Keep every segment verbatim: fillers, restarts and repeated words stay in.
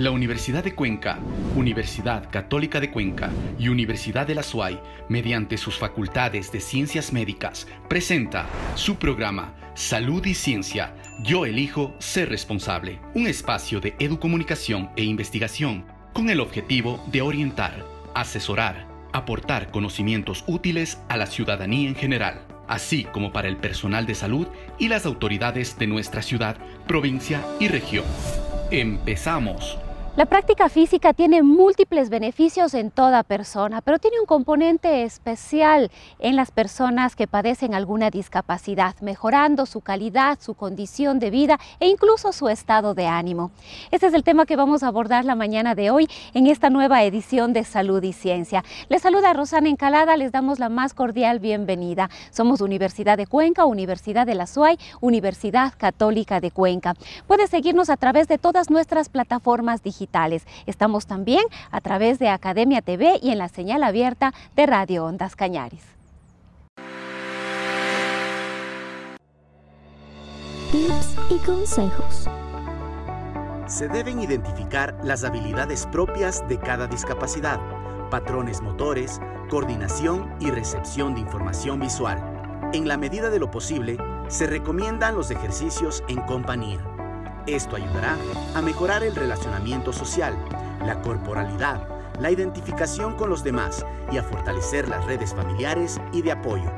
La Universidad de Cuenca, Universidad Católica de Cuenca y Universidad de la SUAY, mediante sus facultades de Ciencias Médicas, presenta su programa Salud y Ciencia. Yo elijo ser responsable. Un espacio de educomunicación e investigación con el objetivo de orientar, asesorar, aportar conocimientos útiles a la ciudadanía en general, así como para el personal de salud y las autoridades de nuestra ciudad, provincia y región. ¡Empezamos! La práctica física tiene múltiples beneficios en toda persona, pero tiene un componente especial en las personas que padecen alguna discapacidad, mejorando su calidad, su condición de vida e incluso su estado de ánimo. Este es el tema que vamos a abordar la mañana de hoy en esta nueva edición de Salud y Ciencia. Les saluda Rosana Encalada, les damos la más cordial bienvenida. Somos Universidad de Cuenca, Universidad de la SUAY, Universidad Católica de Cuenca. Puedes seguirnos a través de todas nuestras plataformas digitales. Digitales. Estamos también a través de Academia T V y en la señal abierta de Radio Ondas Cañaris. Tips y consejos. Se deben identificar las habilidades propias de cada discapacidad, patrones motores, coordinación y recepción de información visual. En la medida de lo posible, se recomiendan los ejercicios en compañía. Esto ayudará a mejorar el relacionamiento social, la corporalidad, la identificación con los demás y a fortalecer las redes familiares y de apoyo.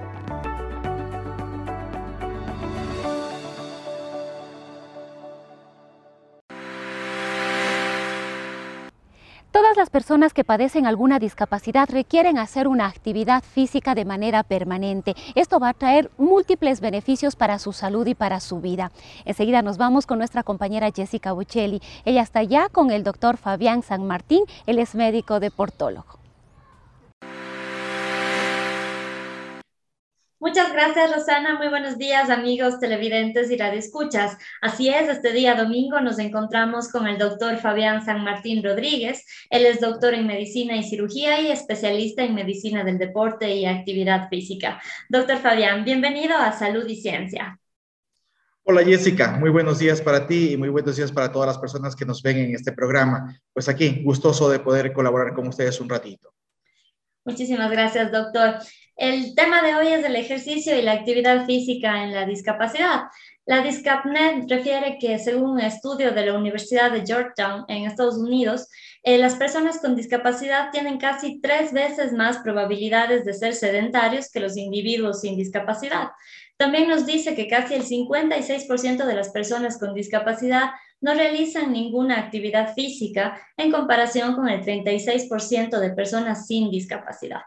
Todas las personas que padecen alguna discapacidad requieren hacer una actividad física de manera permanente. Esto va a traer múltiples beneficios para su salud y para su vida. Enseguida nos vamos con nuestra compañera Jessica Bucheli. Ella está ya con el doctor Fabián San Martín, él es médico deportólogo. Muchas gracias, Rosana. Muy buenos días, amigos televidentes y radioescuchas. Así es, este día domingo nos encontramos con el doctor Fabián San Martín Rodríguez. Él es doctor en Medicina y Cirugía y especialista en Medicina del Deporte y Actividad Física. Doctor Fabián, bienvenido a Salud y Ciencia. Hola, Jessica. Muy buenos días para ti y muy buenos días para todas las personas que nos ven en este programa. Pues aquí, gustoso de poder colaborar con ustedes un ratito. Muchísimas gracias, doctor. El tema de hoy es el ejercicio y la actividad física en la discapacidad. La DiscapNet refiere que, según un estudio de la Universidad de Georgetown en Estados Unidos, eh, las personas con discapacidad tienen casi tres veces más probabilidades de ser sedentarios que los individuos sin discapacidad. También nos dice que casi el cincuenta y seis por ciento de las personas con discapacidad no realizan ninguna actividad física en comparación con el treinta y seis por ciento de personas sin discapacidad.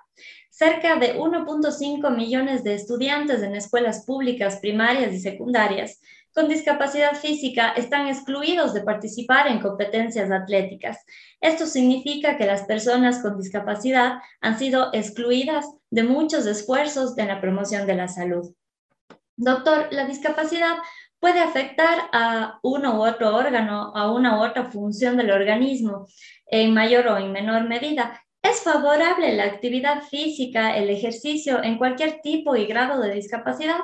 Cerca de uno punto cinco millones de estudiantes en escuelas públicas, primarias y secundarias con discapacidad física están excluidos de participar en competencias atléticas. Esto significa que las personas con discapacidad han sido excluidas de muchos esfuerzos en la promoción de la salud. Doctor, la discapacidad puede afectar a uno u otro órgano, a una u otra función del organismo, en mayor o en menor medida. ¿Es favorable la actividad física, el ejercicio, en cualquier tipo y grado de discapacidad?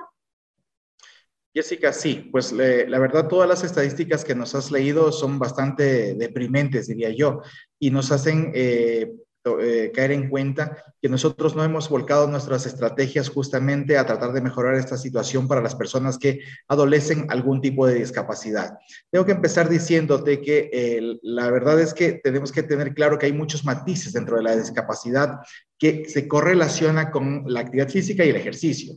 Jessica, sí. Pues le, la verdad, todas las estadísticas que nos has leído son bastante deprimentes, diría yo, y nos hacen eh, eh, caer en cuenta que nosotros no hemos volcado nuestras estrategias justamente a tratar de mejorar esta situación para las personas que adolecen algún tipo de discapacidad. Tengo que empezar diciéndote que eh, la verdad es que tenemos que tener claro que hay muchos matices dentro de la discapacidad que se correlaciona con la actividad física y el ejercicio.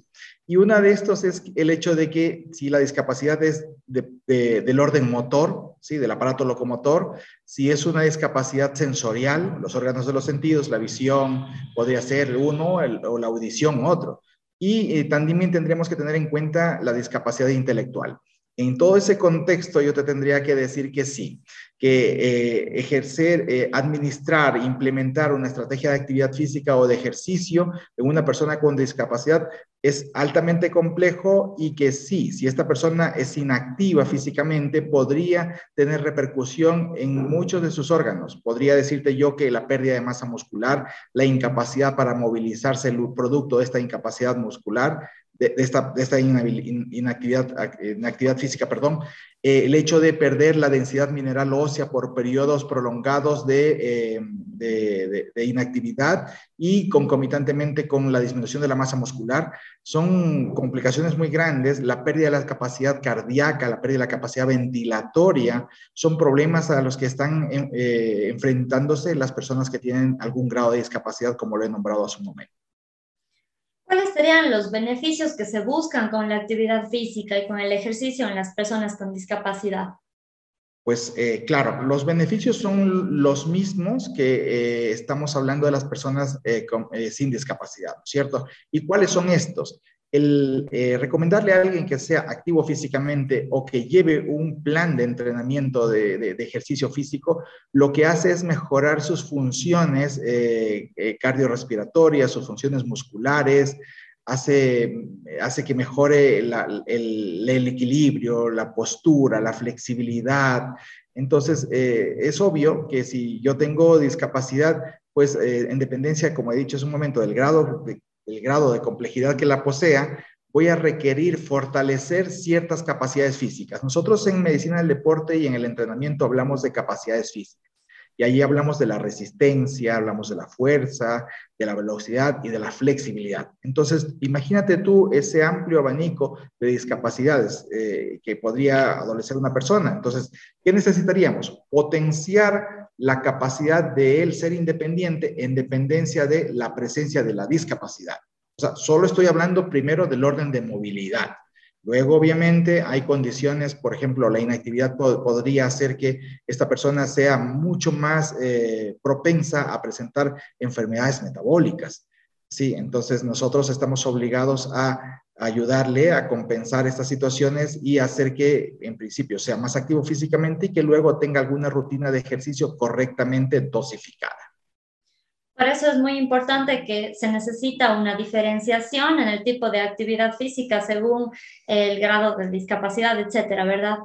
Y una de estos es el hecho de que si la discapacidad es de, de, del orden motor, ¿sí? Del aparato locomotor, si es una discapacidad sensorial, los órganos de los sentidos, la visión, podría hacer uno el, o la audición otro. Y eh, también tendríamos que tener en cuenta la discapacidad intelectual. En todo ese contexto yo te tendría que decir que sí, que eh, ejercer, eh, administrar, implementar una estrategia de actividad física o de ejercicio en una persona con discapacidad es altamente complejo y que sí, si esta persona es inactiva físicamente, podría tener repercusión en muchos de sus órganos. Podría decirte yo que la pérdida de masa muscular, la incapacidad para movilizarse, el producto de esta incapacidad muscular, de, de esta, de esta inactividad, inactividad física, perdón, eh, el hecho de perder la densidad mineral ósea por periodos prolongados de, eh, de, de, de inactividad y concomitantemente con la disminución de la masa muscular, son complicaciones muy grandes. La pérdida de la capacidad cardíaca, la pérdida de la capacidad ventilatoria, son problemas a los que están eh, enfrentándose las personas que tienen algún grado de discapacidad, como lo he nombrado hace un momento. ¿Cuáles serían los beneficios que se buscan con la actividad física y con el ejercicio en las personas con discapacidad? Pues eh, claro, los beneficios son los mismos que eh, estamos hablando de las personas eh, con, eh, sin discapacidad, ¿cierto? ¿Y cuáles son estos? El eh, recomendarle a alguien que sea activo físicamente o que lleve un plan de entrenamiento de, de, de ejercicio físico, lo que hace es mejorar sus funciones eh, eh, cardiorrespiratorias, sus funciones musculares, hace, hace que mejore la, el, el equilibrio, la postura, la flexibilidad. Entonces, eh, es obvio que si yo tengo discapacidad, pues eh, en dependencia, como he dicho hace un momento, del grado de el grado de complejidad que la posea, voy a requerir fortalecer ciertas capacidades físicas. Nosotros en medicina del deporte y en el entrenamiento hablamos de capacidades físicas. Y ahí hablamos de la resistencia, hablamos de la fuerza, de la velocidad y de la flexibilidad. Entonces, imagínate tú ese amplio abanico de discapacidades eh, que podría adolecer una persona. Entonces, ¿qué necesitaríamos? Potenciar la capacidad de él ser independiente en dependencia de la presencia de la discapacidad. O sea, solo estoy hablando primero del orden de movilidad. Luego, obviamente, hay condiciones, por ejemplo, la inactividad pod- podría hacer que esta persona sea mucho más eh, propensa a presentar enfermedades metabólicas. Sí, entonces nosotros estamos obligados a ayudarle a compensar estas situaciones y hacer que, en principio, sea más activo físicamente y que luego tenga alguna rutina de ejercicio correctamente dosificada. Por eso es muy importante que se necesita una diferenciación en el tipo de actividad física según el grado de discapacidad, etcétera, ¿verdad?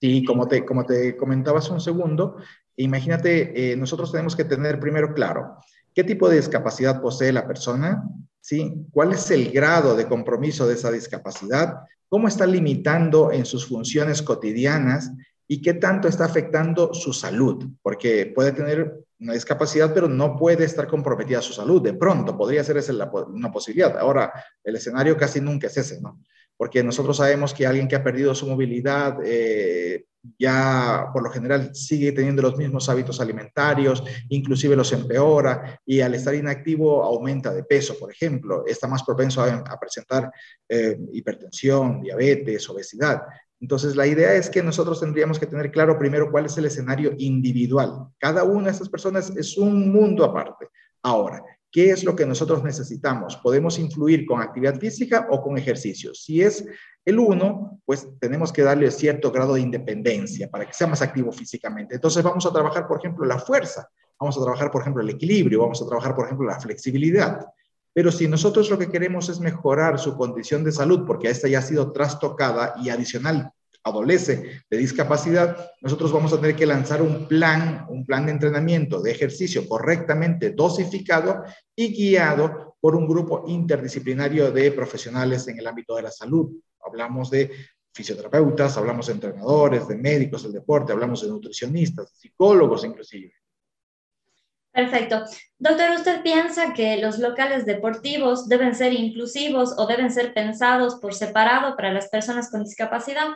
Sí, como te, como te comentaba hace un segundo, imagínate, eh, nosotros tenemos que tener primero claro qué tipo de discapacidad posee la persona, ¿sí? ¿Cuál es el grado de compromiso de esa discapacidad? ¿Cómo está limitando en sus funciones cotidianas? ¿Y qué tanto está afectando su salud? Porque puede tener una discapacidad, pero no puede estar comprometida su salud. De pronto, podría ser esa la, una posibilidad. Ahora, el escenario casi nunca es ese, ¿no? Porque nosotros sabemos que alguien que ha perdido su movilidad eh, ya por lo general sigue teniendo los mismos hábitos alimentarios, inclusive los empeora, y al estar inactivo aumenta de peso, por ejemplo, está más propenso a, a presentar eh, hipertensión, diabetes, obesidad. Entonces, la idea es que nosotros tendríamos que tener claro primero cuál es el escenario individual. Cada una de estas personas es un mundo aparte. Ahora, ¿qué es lo que nosotros necesitamos? ¿Podemos influir con actividad física o con ejercicio? Si es el uno, pues tenemos que darle cierto grado de independencia para que sea más activo físicamente. Entonces vamos a trabajar, por ejemplo, la fuerza, vamos a trabajar, por ejemplo, el equilibrio, vamos a trabajar, por ejemplo, la flexibilidad. Pero si nosotros lo que queremos es mejorar su condición de salud, porque esta ya ha sido trastocada y adicional adolece de discapacidad, nosotros vamos a tener que lanzar un plan, un plan de entrenamiento, de ejercicio correctamente dosificado y guiado por un grupo interdisciplinario de profesionales en el ámbito de la salud. Hablamos de fisioterapeutas, hablamos de entrenadores, de médicos del deporte, hablamos de nutricionistas, psicólogos inclusive. Perfecto. Doctor, ¿usted piensa que los locales deportivos deben ser inclusivos o deben ser pensados por separado para las personas con discapacidad?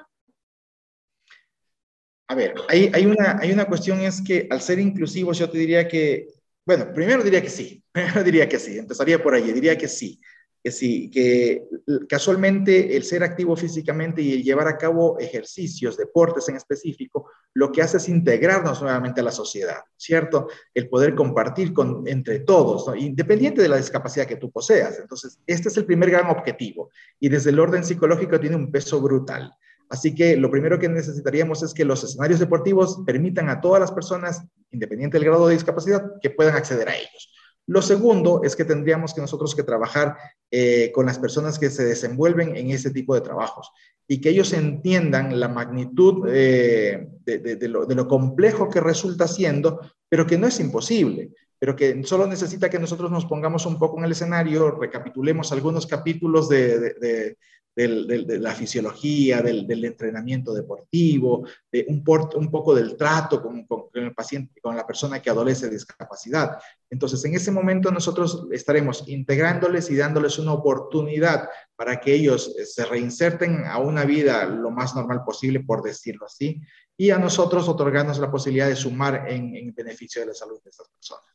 A ver, hay, hay, una, hay una cuestión, es que al ser inclusivos yo te diría que, bueno, primero diría que sí, primero diría que sí, empezaría por ahí, diría que sí, que sí, que casualmente el ser activo físicamente y el llevar a cabo ejercicios, deportes en específico, lo que hace es integrarnos nuevamente a la sociedad, ¿cierto? El poder compartir con, entre todos, ¿no? Independiente de la discapacidad que tú poseas. Entonces, este es el primer gran objetivo y desde el orden psicológico tiene un peso brutal. Así que lo primero que necesitaríamos es que los escenarios deportivos permitan a todas las personas, independiente del grado de discapacidad, que puedan acceder a ellos. Lo segundo es que tendríamos que nosotros que trabajar eh, con las personas que se desenvuelven en ese tipo de trabajos y que ellos entiendan la magnitud eh, de, de, de, lo, de lo complejo que resulta siendo, pero que no es imposible. pero que solo necesita que nosotros nos pongamos un poco en el escenario, recapitulemos algunos capítulos de, de, de, de, de, de la fisiología, del, del entrenamiento deportivo, de un, por, un poco del trato con, con, con el paciente, con la persona que adolece de discapacidad. Entonces, en ese momento nosotros estaremos integrándoles y dándoles una oportunidad para que ellos se reinserten a una vida lo más normal posible, por decirlo así, y a nosotros otorgarnos la posibilidad de sumar en, en beneficio de la salud de estas personas.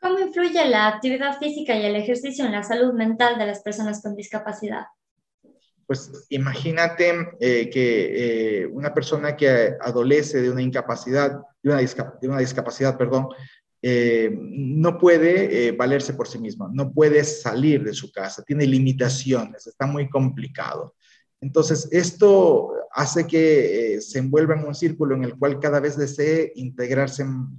¿Cómo influye la actividad física y el ejercicio en la salud mental de las personas con discapacidad? Pues imagínate eh, que eh, una persona que adolece de una incapacidad, de una, discap de una discapacidad, perdón, eh, no puede eh, valerse por sí misma, no puede salir de su casa, tiene limitaciones, está muy complicado. Entonces, esto hace que eh, se envuelva en un círculo en el cual cada vez desee integrarse en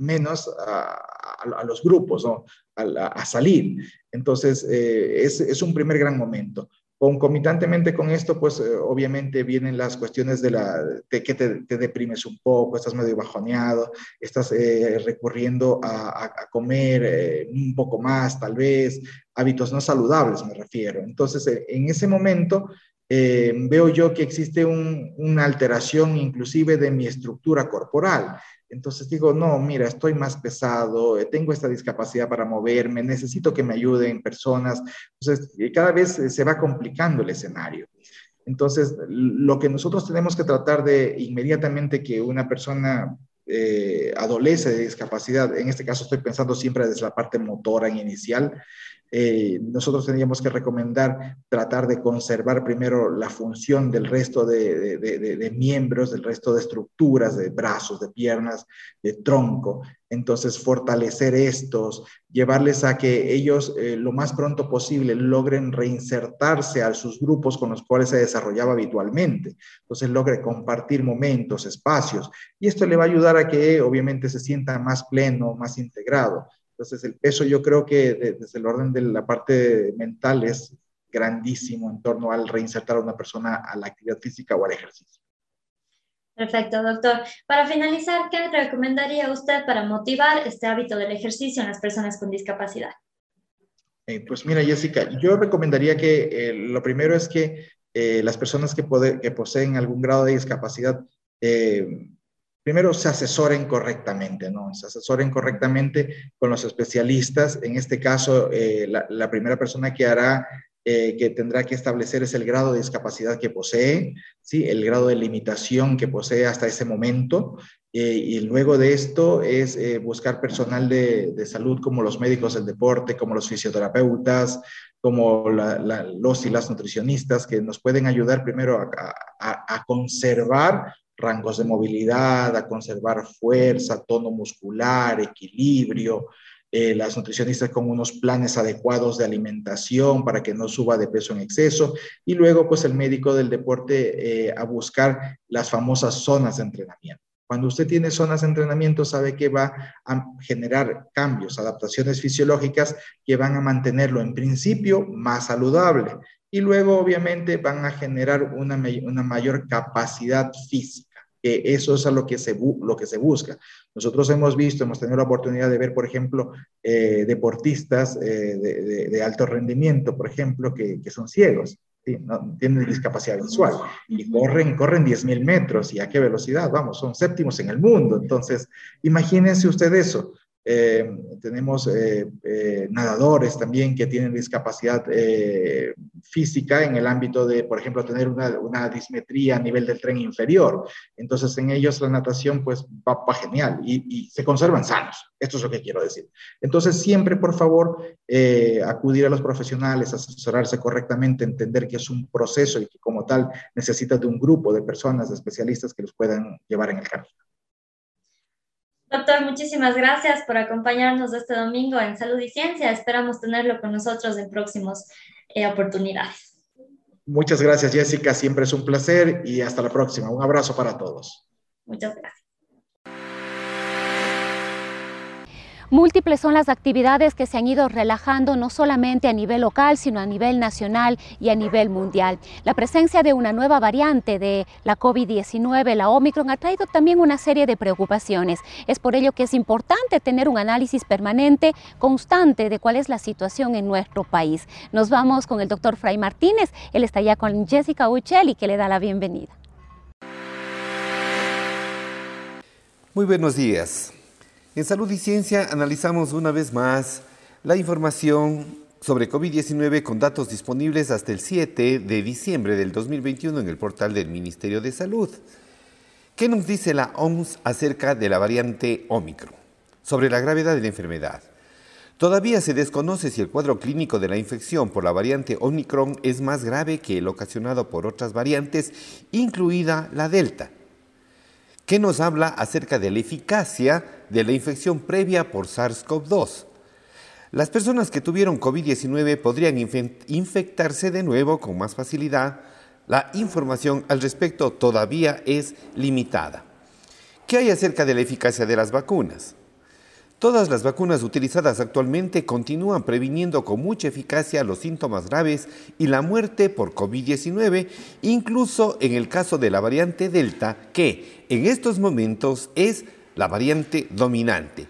menos a, a, a los grupos, ¿no? a, a salir. Entonces, eh, es, es un primer gran momento. Concomitantemente con esto, pues, eh, obviamente vienen las cuestiones de, la, de que te, te deprimes un poco, estás medio bajoneado, estás eh, recurriendo a, a comer eh, un poco más, tal vez, hábitos no saludables, me refiero. Entonces, eh, en ese momento, eh, veo yo que existe un, una alteración inclusive de mi estructura corporal. Entonces digo, no, mira, estoy más pesado, tengo esta discapacidad para moverme, necesito que me ayuden personas. Entonces, cada vez se va complicando el escenario. Entonces, lo que nosotros tenemos que tratar de inmediatamente que una persona eh, adolece de discapacidad, en este caso estoy pensando siempre desde la parte motora inicial, eh, nosotros tendríamos que recomendar tratar de conservar primero la función del resto de, de, de, de miembros, del resto de estructuras, de brazos, de piernas, de tronco. Entonces, fortalecer estos, llevarles a que ellos eh, lo más pronto posible logren reinsertarse a sus grupos con los cuales se desarrollaba habitualmente. Entonces, logre compartir momentos, espacios, y esto le va a ayudar a que obviamente se sienta más pleno, más integrado. Entonces, el peso yo creo que de, desde el orden de la parte mental es grandísimo en torno al reinsertar a una persona a la actividad física o al ejercicio. Perfecto, doctor. Para finalizar, ¿qué recomendaría usted para motivar este hábito del ejercicio en las personas con discapacidad? Eh, pues mira, Jessica, yo recomendaría que eh, lo primero es que eh, las personas que, puede, que poseen algún grado de discapacidad, eh, primero se asesoren correctamente, ¿no? Se asesoren correctamente con los especialistas. En este caso, eh, la, la primera persona que hará Eh, que tendrá que establecer es el grado de discapacidad que posee, ¿sí? El grado de limitación que posee hasta ese momento, eh, y luego de esto es eh, buscar personal de, de salud como los médicos del deporte, como los fisioterapeutas, como la, la, los y las nutricionistas, que nos pueden ayudar primero a, a, a conservar rangos de movilidad, a conservar fuerza, tono muscular, equilibrio. Eh, las nutricionistas con unos planes adecuados de alimentación para que no suba de peso en exceso, y luego pues el médico del deporte eh, a buscar las famosas zonas de entrenamiento. Cuando usted tiene zonas de entrenamiento, sabe que va a generar cambios, adaptaciones fisiológicas que van a mantenerlo en principio más saludable, y luego obviamente van a generar una, una mayor capacidad física. Eh, eso es a lo que, se, lo que se busca. Nosotros hemos visto, hemos tenido la oportunidad de ver, por ejemplo, eh, deportistas eh, de, de, de alto rendimiento, por ejemplo, que, que son ciegos, ¿sí? No, tienen discapacidad visual, y corren, corren diez mil metros, ¿y a qué velocidad? Vamos, son séptimos en el mundo. Entonces, imagínense usted eso. Eh, tenemos eh, eh, nadadores también que tienen discapacidad eh, física en el ámbito de, por ejemplo, tener una, una dismetría a nivel del tren inferior. Entonces, en ellos la natación pues va, va genial y, y se conservan sanos. Esto es lo que quiero decir. Entonces, siempre, por favor, eh, acudir a los profesionales, asesorarse correctamente, entender que es un proceso y que como tal necesita de un grupo de personas, de especialistas que los puedan llevar en el camino. Doctor, muchísimas gracias por acompañarnos este domingo en Salud y Ciencia. Esperamos tenerlo con nosotros en próximas eh, oportunidades. Muchas gracias, Jessica. Siempre es un placer y hasta la próxima. Un abrazo para todos. Muchas gracias. Múltiples son las actividades que se han ido relajando no solamente a nivel local, sino a nivel nacional y a nivel mundial. La presencia de una nueva variante de la COVID diecinueve, la Omicron, ha traído también una serie de preocupaciones. Es por ello que es importante tener un análisis permanente, constante, de cuál es la situación en nuestro país. Nos vamos con el doctor Fray Martínez. Él está ya con Jessica Uccelli, que le da la bienvenida. Muy buenos días. En Salud y Ciencia analizamos una vez más la información sobre COVID diecinueve con datos disponibles hasta el siete de diciembre del dos mil veintiuno en el portal del Ministerio de Salud. ¿Qué nos dice la O M S acerca de la variante Omicron? Sobre la gravedad de la enfermedad. Todavía se desconoce si el cuadro clínico de la infección por la variante Omicron es más grave que el ocasionado por otras variantes, incluida la Delta. ¿Qué nos habla acerca de la eficacia de la infección previa por SARS CoV dos? Las personas que tuvieron COVID diecinueve podrían infectarse de nuevo con más facilidad. La información al respecto todavía es limitada. ¿Qué hay acerca de la eficacia de las vacunas? Todas las vacunas utilizadas actualmente continúan previniendo con mucha eficacia los síntomas graves y la muerte por COVID diecinueve, incluso en el caso de la variante Delta, que en estos momentos es la variante dominante.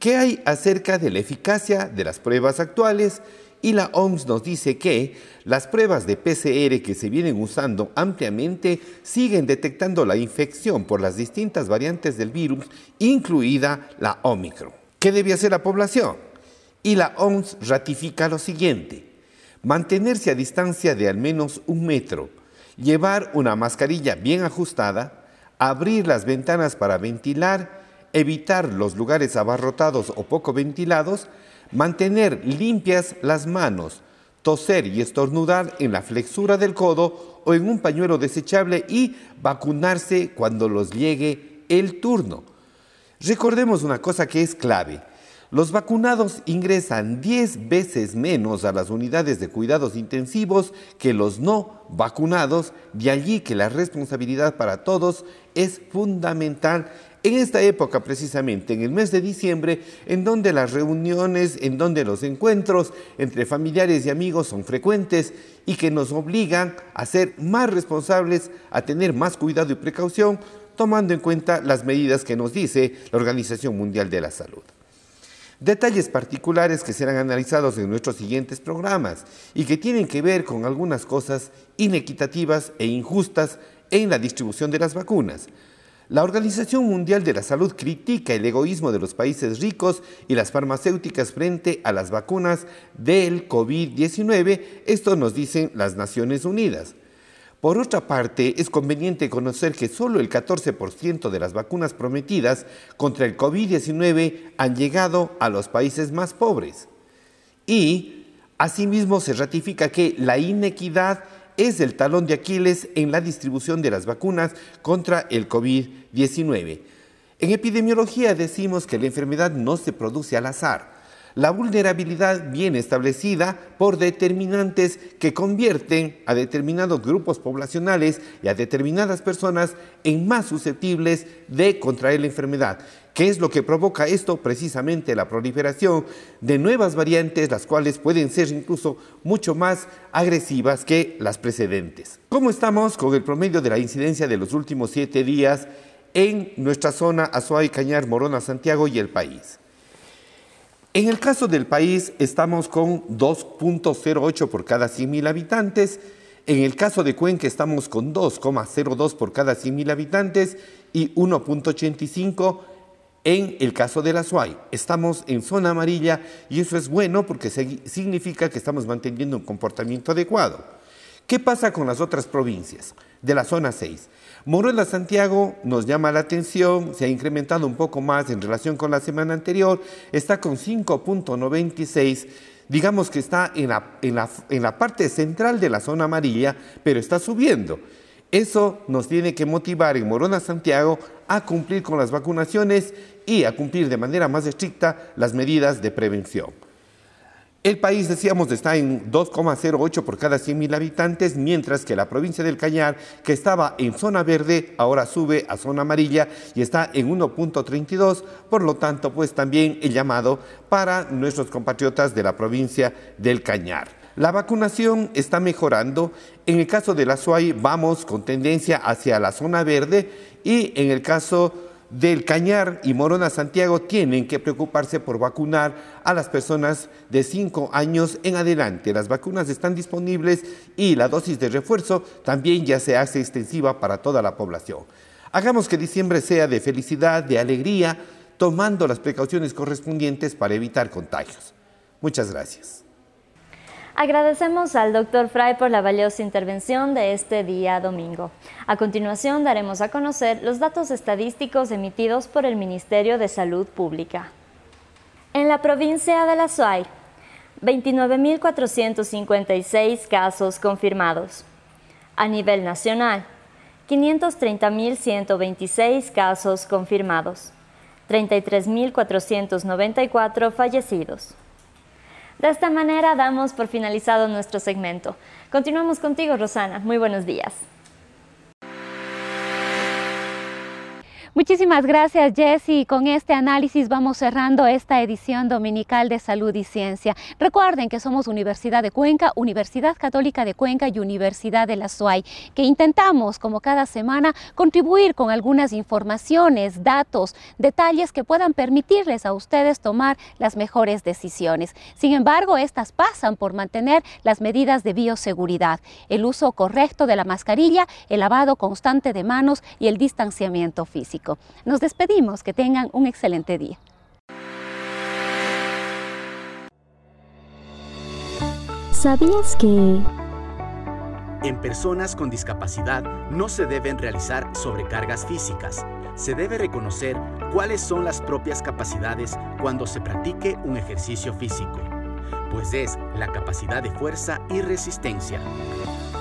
¿Qué hay acerca de la eficacia de las pruebas actuales? Y la O M S nos dice que las pruebas de P C R que se vienen usando ampliamente siguen detectando la infección por las distintas variantes del virus, incluida la Omicron. ¿Qué debe hacer la población? Y la O M S ratifica lo siguiente: mantenerse a distancia de al menos un metro, llevar una mascarilla bien ajustada, abrir las ventanas para ventilar, evitar los lugares abarrotados o poco ventilados, mantener limpias las manos, toser y estornudar en la flexura del codo o en un pañuelo desechable y vacunarse cuando los llegue el turno. Recordemos una cosa que es clave. Los vacunados ingresan diez veces menos a las unidades de cuidados intensivos que los no vacunados, de allí que la responsabilidad para todos es fundamental. En esta época, precisamente, en el mes de diciembre, en donde las reuniones, en donde los encuentros entre familiares y amigos son frecuentes y que nos obligan a ser más responsables, a tener más cuidado y precaución, tomando en cuenta las medidas que nos dice la Organización Mundial de la Salud. Detalles particulares que serán analizados en nuestros siguientes programas y que tienen que ver con algunas cosas inequitativas e injustas en la distribución de las vacunas. La Organización Mundial de la Salud critica el egoísmo de los países ricos y las farmacéuticas frente a las vacunas del COVID diecinueve, esto nos dicen las Naciones Unidas. Por otra parte, es conveniente conocer que solo el catorce por ciento de las vacunas prometidas contra el COVID diecinueve han llegado a los países más pobres. Y, asimismo, se ratifica que la inequidad es el talón de Aquiles en la distribución de las vacunas contra el COVID diecinueve. En epidemiología decimos que la enfermedad no se produce al azar. La vulnerabilidad viene establecida por determinantes que convierten a determinados grupos poblacionales y a determinadas personas en más susceptibles de contraer la enfermedad. ¿Qué es lo que provoca esto? Precisamente la proliferación de nuevas variantes, las cuales pueden ser incluso mucho más agresivas que las precedentes. ¿Cómo estamos con el promedio de la incidencia de los últimos siete días en nuestra zona Azuay, Cañar, Morona, Santiago y el país? En el caso del país estamos con dos punto cero ocho por cada cien mil habitantes. En el caso de Cuenca estamos con dos coma cero dos por cada cien mil habitantes y uno punto ochenta y cinco en el caso del Azuay. Estamos en zona amarilla y eso es bueno porque significa que estamos manteniendo un comportamiento adecuado. ¿Qué pasa con las otras provincias de la zona seis? Morona, Santiago nos llama la atención, se ha incrementado un poco más en relación con la semana anterior, está con cinco punto noventa y seis, digamos que está en la, en la, en la parte central de la zona amarilla, pero está subiendo. Eso nos tiene que motivar en Morona, Santiago a cumplir con las vacunaciones y a cumplir de manera más estricta las medidas de prevención. El país, decíamos, está en dos coma cero ocho por cada cien mil habitantes, mientras que la provincia del Cañar, que estaba en zona verde, ahora sube a zona amarilla y está en uno punto treinta y dos. Por lo tanto, pues también el llamado para nuestros compatriotas de la provincia del Cañar. La vacunación está mejorando. En el caso de la Azuay, vamos con tendencia hacia la zona verde, y en el caso del Cañar y Morona Santiago tienen que preocuparse por vacunar a las personas de cinco años en adelante. Las vacunas están disponibles y la dosis de refuerzo también ya se hace extensiva para toda la población. Hagamos que diciembre sea de felicidad, de alegría, tomando las precauciones correspondientes para evitar contagios. Muchas gracias. Agradecemos al doctor Fray por la valiosa intervención de este día domingo. A continuación daremos a conocer los datos estadísticos emitidos por el Ministerio de Salud Pública. En la provincia de la Azuay, veintinueve mil cuatrocientos cincuenta y seis casos confirmados. A nivel nacional, quinientos treinta mil ciento veintiséis casos confirmados, treinta y tres mil cuatrocientos noventa y cuatro fallecidos. De esta manera damos por finalizado nuestro segmento. Continuamos contigo, Rosana. Muy buenos días. Muchísimas gracias, Jessy. Con este análisis vamos cerrando esta edición dominical de Salud y Ciencia. Recuerden que somos Universidad de Cuenca, Universidad Católica de Cuenca y Universidad de la Azuay, que intentamos, como cada semana, contribuir con algunas informaciones, datos, detalles que puedan permitirles a ustedes tomar las mejores decisiones. Sin embargo, estas pasan por mantener las medidas de bioseguridad, el uso correcto de la mascarilla, el lavado constante de manos y el distanciamiento físico. Nos despedimos, que tengan un excelente día. ¿Sabías que? En personas con discapacidad no se deben realizar sobrecargas físicas. Se debe reconocer cuáles son las propias capacidades cuando se practique un ejercicio físico, pues es la capacidad de fuerza y resistencia.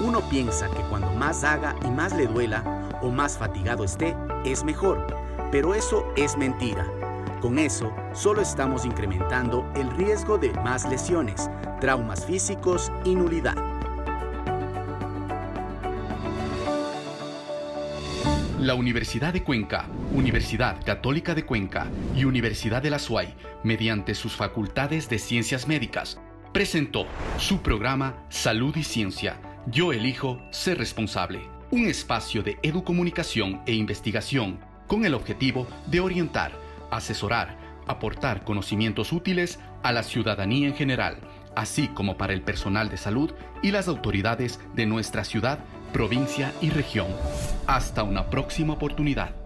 Uno piensa que cuando más haga y más le duela o más fatigado esté, es mejor, pero eso es mentira. Con eso, solo estamos incrementando el riesgo de más lesiones, traumas físicos y nulidad. La Universidad de Cuenca, Universidad Católica de Cuenca y Universidad de la Azuay, mediante sus facultades de Ciencias Médicas, presentó su programa Salud y Ciencia. Yo elijo ser responsable. Un espacio de educomunicación e investigación con el objetivo de orientar, asesorar, aportar conocimientos útiles a la ciudadanía en general, así como para el personal de salud y las autoridades de nuestra ciudad, provincia y región. Hasta una próxima oportunidad.